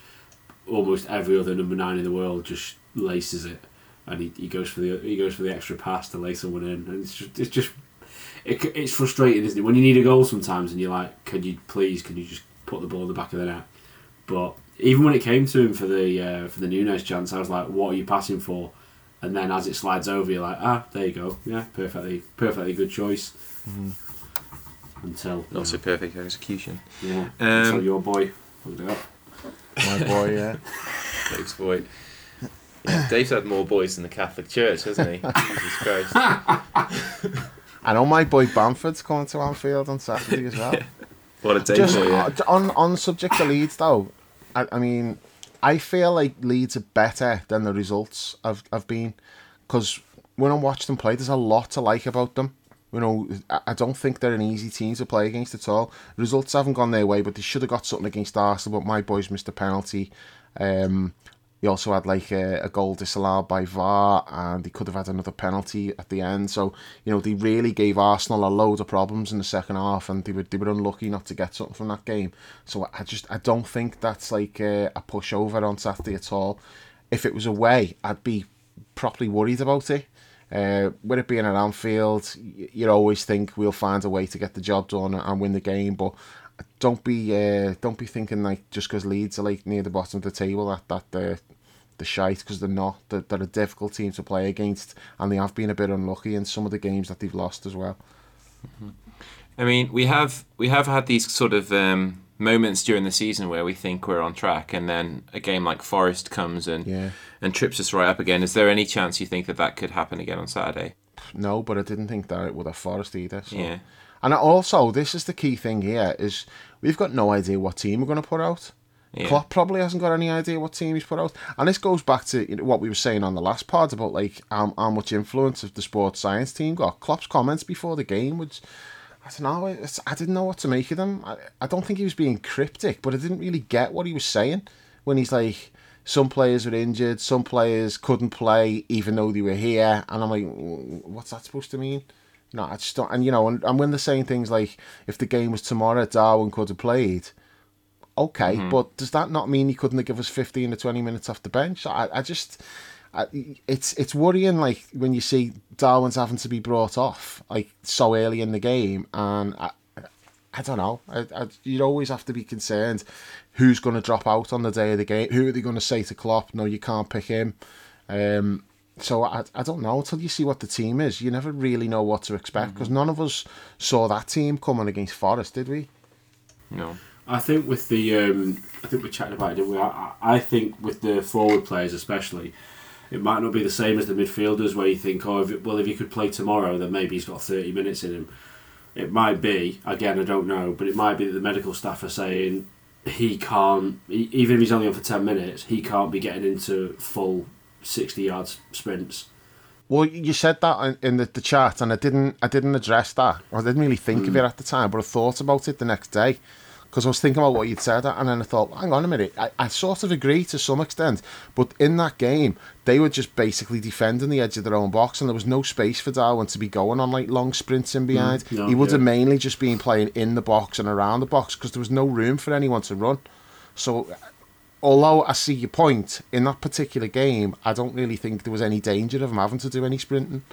almost every other number 9 in the world just laces it, and he goes for the extra pass to lay someone in, and it's frustrating, isn't it? When you need a goal sometimes, and you're like, can you just put the ball in the back of the net? But even when it came to him for the Núñez chance, I was like, what are you passing for? And then as it slides over, you're like, there you go, yeah, perfectly good choice. Until not so perfect execution. Yeah, until your boy hooked it up. My boy, yeah. Dave's boy. Yeah, Dave's had more boys than the Catholic Church, hasn't he? Jesus Christ. I know my boy Bamford's coming to Anfield on Saturday as well. Yeah. What a day for you. On subject to Leeds, though, I mean, I feel like Leeds are better than the results have been, because when I watch them play, there's a lot to like about them. You know, I don't think they're an easy team to play against at all. Results haven't gone their way, but they should have got something against Arsenal. But my boys missed a penalty. He also had like a goal disallowed by VAR, and they could have had another penalty at the end. So, you know, they really gave Arsenal a load of problems in the second half, and they were unlucky not to get something from that game. So I don't think that's like a pushover on Saturday at all. If it was away, I'd be properly worried about it. With it being at Anfield, you always think we'll find a way to get the job done and win the game, but don't be thinking like just because Leeds are like near the bottom of the table that they're the shite, because they're not. They're a difficult team to play against, and they have been a bit unlucky in some of the games that they've lost as well. I mean, we have had these sort of moments during the season where we think we're on track, and then a game like Forest comes and trips us right up again. Is there any chance you think that could happen again on Saturday? No, but I didn't think that it would have Forest either. So. Yeah. And also, this is the key thing here, is we've got no idea what team we're going to put out. Yeah. Klopp probably hasn't got any idea what team he's put out. And this goes back to, you know, what we were saying on the last pod about like how much influence the sports science team got. Klopp's comments before the game was... I don't know, I didn't know what to make of them. I don't think he was being cryptic, but I didn't really get what he was saying when he's like, some players were injured, some players couldn't play even though they were here. And I'm like, what's that supposed to mean? No, I just don't. And, you know, and when they're saying things like, if the game was tomorrow, Darwin could have played. Okay, but does that not mean he couldn't have given us 15 or 20 minutes off the bench? It's worrying, like, when you see Darwin's having to be brought off like so early in the game, and I, I don't know. You'd always have to be concerned who's going to drop out on the day of the game. Who are they going to say to Klopp, no, you can't pick him? So I don't know. Until you see what the team is, you never really know what to expect, because none of us saw that team coming against Forest, did we? No. I think with the, I think we chatted about it, didn't we? I think with the forward players especially, it might not be the same as the midfielders, where you think, oh, if he could play tomorrow, then maybe he's got 30 minutes in him. It might be, again, I don't know, but it might be that the medical staff are saying he can't, even if he's only on for 10 minutes, he can't be getting into full 60-yard sprints. Well, you said that in the chat, and I didn't address that. I didn't really think of it at the time, but I thought about it the next day, because I was thinking about what you'd said, and then I thought, hang on a minute, I sort of agree to some extent, but in that game, they were just basically defending the edge of their own box, and there was no space for Darwin to be going on like long sprints in behind. He would have mainly just been playing in the box and around the box, because there was no room for anyone to run. So, although I see your point, in that particular game, I don't really think there was any danger of him having to do any sprinting.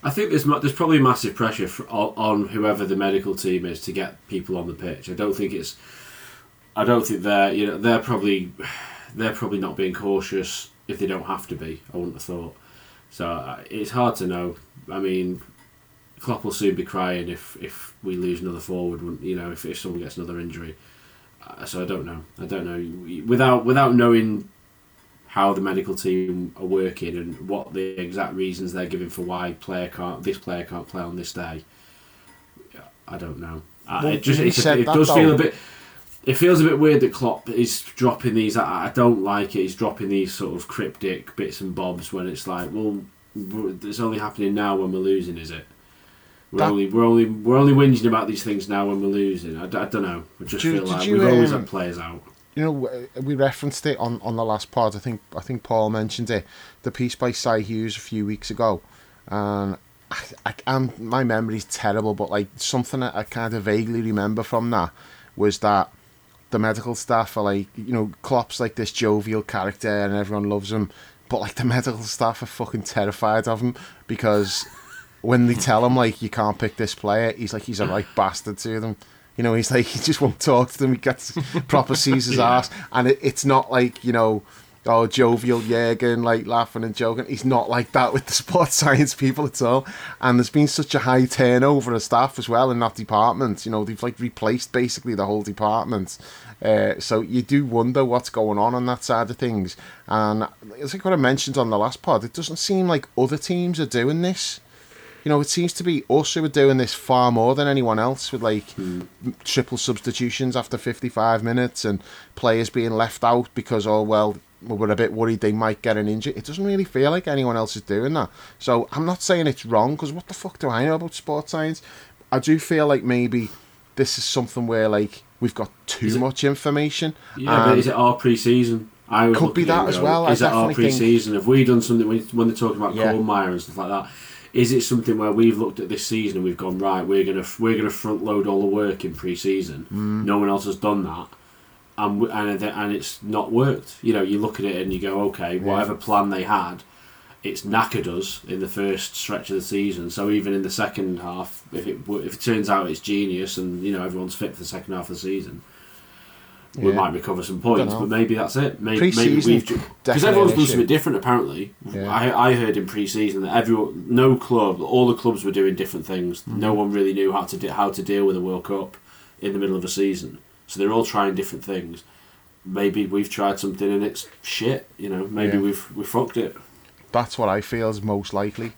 I think there's probably massive pressure on whoever the medical team is to get people on the pitch. I don't think they're probably not being cautious if they don't have to be. I wouldn't have thought. So it's hard to know. I mean, Klopp will soon be crying if we lose another forward. You know, if someone gets another injury. So I don't know. Without knowing how the medical team are working and what the exact reasons they're giving for why this player can't play on this day. I don't know. It feels a bit weird that Klopp is dropping these. I don't like it. He's dropping these sort of cryptic bits and bobs when it's like, well, it's only happening now when we're losing, is it? We're only whinging about these things now when we're losing. I don't know. I just feel like we've always had players out. You know, we referenced it on the last pod. I think Paul mentioned it. The piece by Cy Hughes a few weeks ago, and my memory's terrible, but like something that I kind of vaguely remember from that was that the medical staff are like, you know, Klopp's like this jovial character and everyone loves him, but like the medical staff are fucking terrified of him, because when they tell him like you can't pick this player, he's like he's a right bastard to them. You know, he's like, he just won't talk to them. He gets proper sees his arse. And it's not like, you know, oh, jovial Jürgen, like laughing and joking. He's not like that with the sports science people at all. And there's been such a high turnover of staff as well in that department. You know, they've like replaced basically the whole department. So you do wonder what's going on that side of things. And it's like what I mentioned on the last pod, it doesn't seem like other teams are doing this. You know, it seems to be us who are doing this far more than anyone else, with like triple substitutions after 55 minutes and players being left out because, oh, well, we're a bit worried they might get an injury. It doesn't really feel like anyone else is doing that. So I'm not saying it's wrong, because what the fuck do I know about sports science? I do feel like maybe this is something where like we've got too much information. Yeah, but is it our pre-season? Could be that as well. Is it our pre-season? Have we done something when they're talking about Colemeyer and stuff like that? Is it something where we've looked at this season and we've gone, right, we're gonna front load all the work in pre-season. No one else has done that, and it's not worked. You know, you look at it and you go, okay, whatever plan they had, it's knackered us in the first stretch of the season. So even in the second half, if it turns out it's genius and you know everyone's fit for the second half of the season, we might recover some points, but maybe that's it. Maybe because everyone's done something different. Apparently, I heard in pre-season that all the clubs were doing different things. No one really knew how to deal with a World Cup in the middle of a season, so they're all trying different things. Maybe we've tried something and it's shit. You know, maybe we've fucked it. That's what I feel is most likely,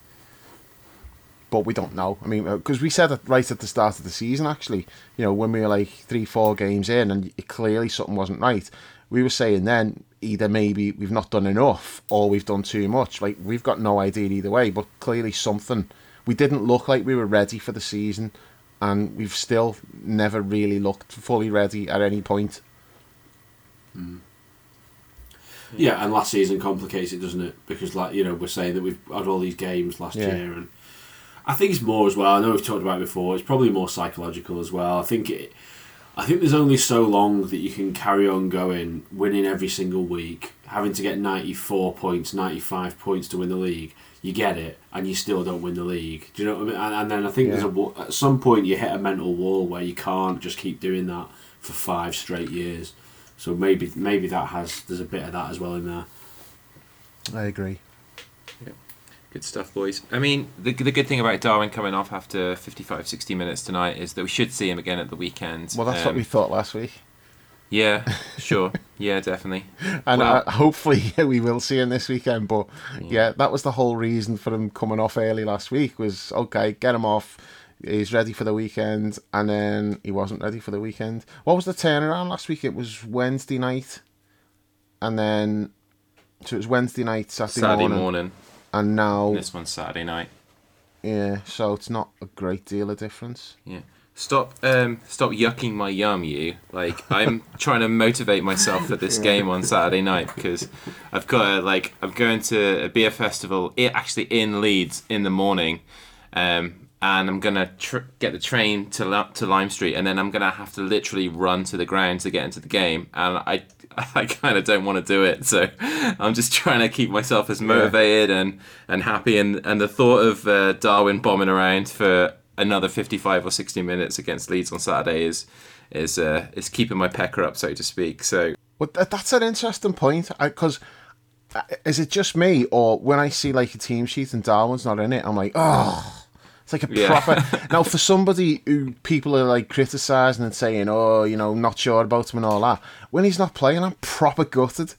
but we don't know. I mean, because we said it right at the start of the season, actually, you know, when we were like 3-4 games in and clearly something wasn't right, we were saying then either maybe we've not done enough or we've done too much. Like, we've got no idea either way, but clearly something. We didn't look like we were ready for the season, and we've still never really looked fully ready at any point. Yeah, and last season complicates it, doesn't it? Because, like, you know, we're saying that we've had all these games last year, and I think it's more as well. I know we've talked about it before. It's probably more psychological as well. I think there's only so long that you can carry on going, winning every single week, having to get 94 points, 95 points to win the league. you get it, and you still don't win the league. Do you know what I mean? And then I think there's at some point you hit a mental wall where you can't just keep doing that for 5 straight years. So maybe there's a bit of that as well in there. I agree. Yeah. Good stuff, boys. I mean, the good thing about Darwin coming off after 55, 60 minutes tonight is that we should see him again at the weekend. Well, that's what we thought last week. Yeah, sure. Yeah, definitely. And hopefully we will see him this weekend. But yeah, that was the whole reason for him coming off early last week was, okay, get him off. He's ready for the weekend. And then he wasn't ready for the weekend. What was the turnaround last week? It was Wednesday night. And then... So it was Wednesday night, Saturday morning. And now... This one's Saturday night. Yeah, so it's not a great deal of difference. Yeah. Stop yucking my yum, you. Like, I'm trying to motivate myself for this game on Saturday night because I've got I'm going to a beer festival, actually in Leeds in the morning, and I'm going to get the train to Lime Street, and then I'm going to have to literally run to the ground to get into the game, and I kind of don't want to do it, so I'm just trying to keep myself as motivated and happy, and the thought of Darwin bombing around for another 55 or 60 minutes against Leeds on Saturday is keeping my pecker up, so to speak. So, well, that's an interesting point, because is it just me, or when I see like a team sheet and Darwin's not in it, I'm like, oh, it's like a proper... Now, for somebody who people are like criticising and saying, oh, you know, not sure about him and all that, when he's not playing, I'm proper gutted.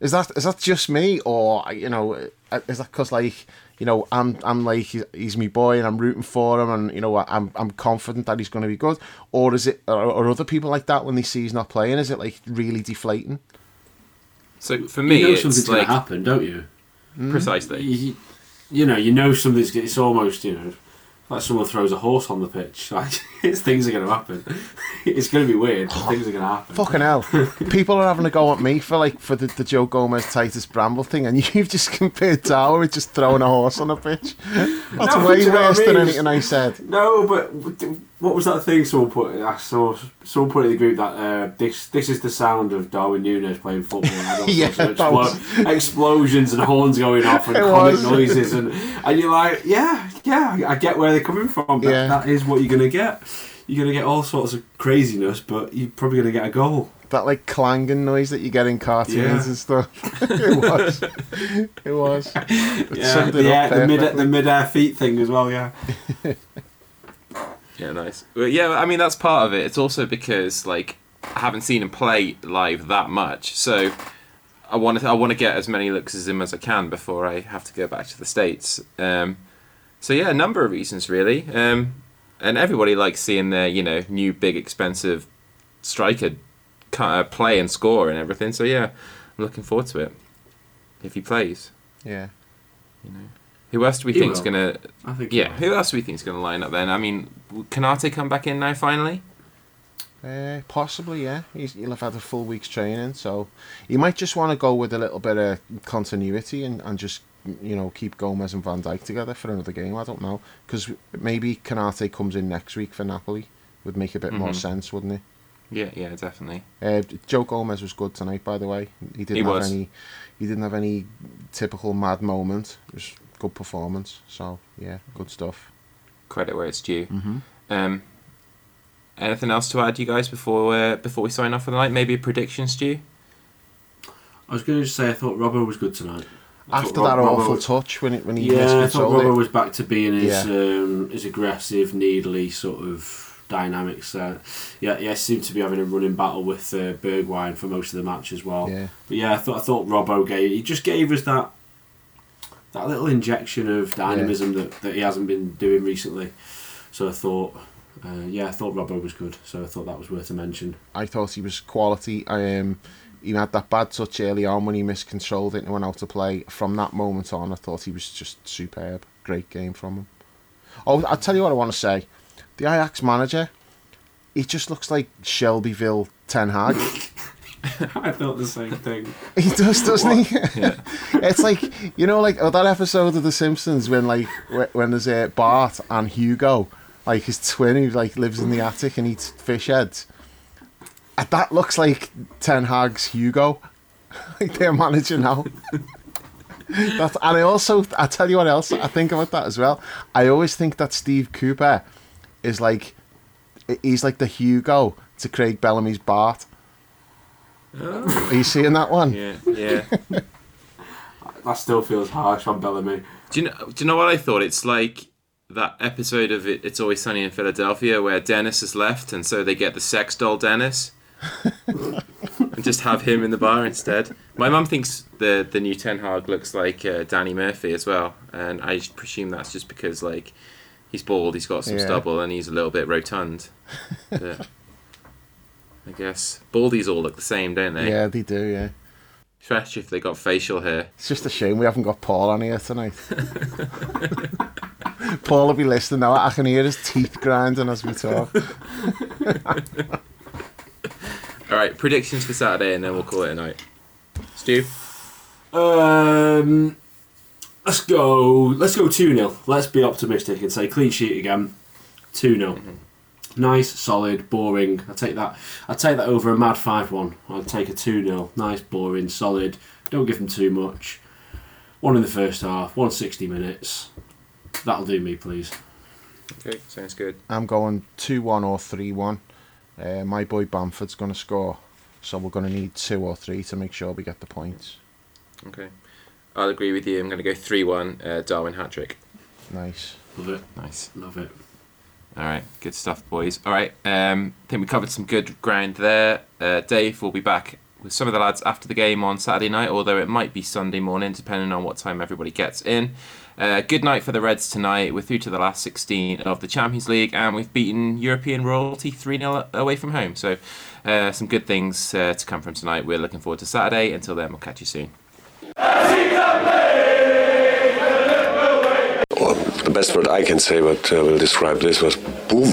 Is that just me, or, you know, is that because, like, you know, I'm like, he's my boy and I'm rooting for him, and, you know, I'm confident that he's going to be good? Or is it, or other people like that, when they see he's not playing, is it like really deflating? So for me, you know, something's going to happen, don't you? Precisely. You know something's, it's almost, you know, like someone throws a horse on the pitch. Like, things are going to happen. It's going to be weird, but things are going to happen. Fucking hell. People are having a go at me for the Joe Gomez Titus Bramble thing, and you've just compared Darwin with just throwing a horse on the pitch. That's way worse than anything I said. No, but what was that thing someone put? I saw someone put in the group that this is the sound of Darwin Núñez playing football. Explosions and horns going off and comic noises, and you're like, yeah, I get where they're coming from. But that is what you're gonna get. You're gonna get all sorts of craziness, but you're probably gonna get a goal. That like clanging noise that you get in cartoons and stuff. It was. Yeah, the mid-air feet thing as well. Yeah. Yeah, nice. Well, yeah, I mean, that's part of it. It's also because, like, I haven't seen him play live that much, so I want to get as many looks as him as I can before I have to go back to the States. So yeah, a number of reasons really. And everybody likes seeing their, you know, new big expensive striker play and score and everything. So yeah, I'm looking forward to it if he plays. Yeah, you know. Who else do we think is gonna? I think who else do we think is gonna line up then? I mean, will Canate come back in now finally? Possibly, yeah. He'll have had a full week's training, so he might just want to go with a little bit of continuity and just, you know, keep Gomez and Van Dijk together for another game. I don't know, because maybe Canate comes in next week for Napoli. Would make a bit more sense, wouldn't it? Yeah, definitely. Joe Gomez was good tonight, by the way. He didn't have any typical mad moment. It was good performance, so yeah, good stuff. Credit where it's due. Mm-hmm. Anything else to add, you guys, before we sign off for the night? Maybe a prediction, Stu? I was going to say I thought Robbo was good tonight. After that awful touch when he missed, I thought Robbo was back to being his aggressive, needly sort of dynamics. Seemed to be having a running battle with Bergwijn for most of the match as well. Yeah. But yeah, I thought Robbo gave us that. That little injection of dynamism that he hasn't been doing recently. So I thought Robbo was good. So I thought that was worth a mention. I thought he was quality. He had that bad touch early on when he miscontrolled it and went out of play. From that moment on, I thought he was just superb. Great game from him. Oh, I'll tell you what I want to say. The Ajax manager, he just looks like Shelbyville Ten Hag. I thought the same thing. He does, doesn't he? Yeah. It's like, you know, like that episode of The Simpsons when there's Bart and Hugo, like his twin who like lives in the attic and eats fish heads. That looks like Ten Hag's Hugo. Like, they're managing now. That's, and I also, I tell you what else I think about that as well. I always think that Steve Cooper is like, he's like the Hugo to Craig Bellamy's Bart. Oh. Are you seeing that one? Yeah, yeah. That still feels harsh on Bellamy. Do you know what I thought? It's like that episode of It's Always Sunny in Philadelphia where Dennis has left, and so they get the sex doll Dennis and just have him in the bar instead. My mum thinks the new Ten Hag looks like Danny Murphy as well, and I presume that's just because like he's bald, he's got some stubble, and he's a little bit rotund. But I guess baldies all look the same, don't they? Yeah, they do, yeah. Trash if they got facial hair. It's just a shame we haven't got Paul on here tonight. Paul will be listening now. I can hear his teeth grinding as we talk. All right, predictions for Saturday, and then we'll call it a night. Stu? Let's go 2-0. Let's be optimistic and say clean sheet again. 2-0. Mm-hmm. Nice, solid, boring. I take that over a mad 5-1. I'll take a 2-0. Nice, boring, solid. Don't give them too much. One in the first half, 160 minutes. That'll do me, please. Okay, sounds good. I'm going 2-1 or 3-1. My boy Bamford's going to score, so we're going to need 2 or 3 to make sure we get the points. Okay. I'll agree with you. I'm going to go 3-1, Darwin hat-trick. Nice. Love it. Nice. Love it. All right, good stuff, boys. All right, I think we covered some good ground there. Dave will be back with some of the lads after the game on Saturday night, although it might be Sunday morning, depending on what time everybody gets in. Good night for the Reds tonight. We're through to the last 16 of the Champions League, and we've beaten European royalty 3-0 away from home. So some good things to come from tonight. We're looking forward to Saturday. Until then, we'll catch you soon. The best word I can say, but will describe this was boom.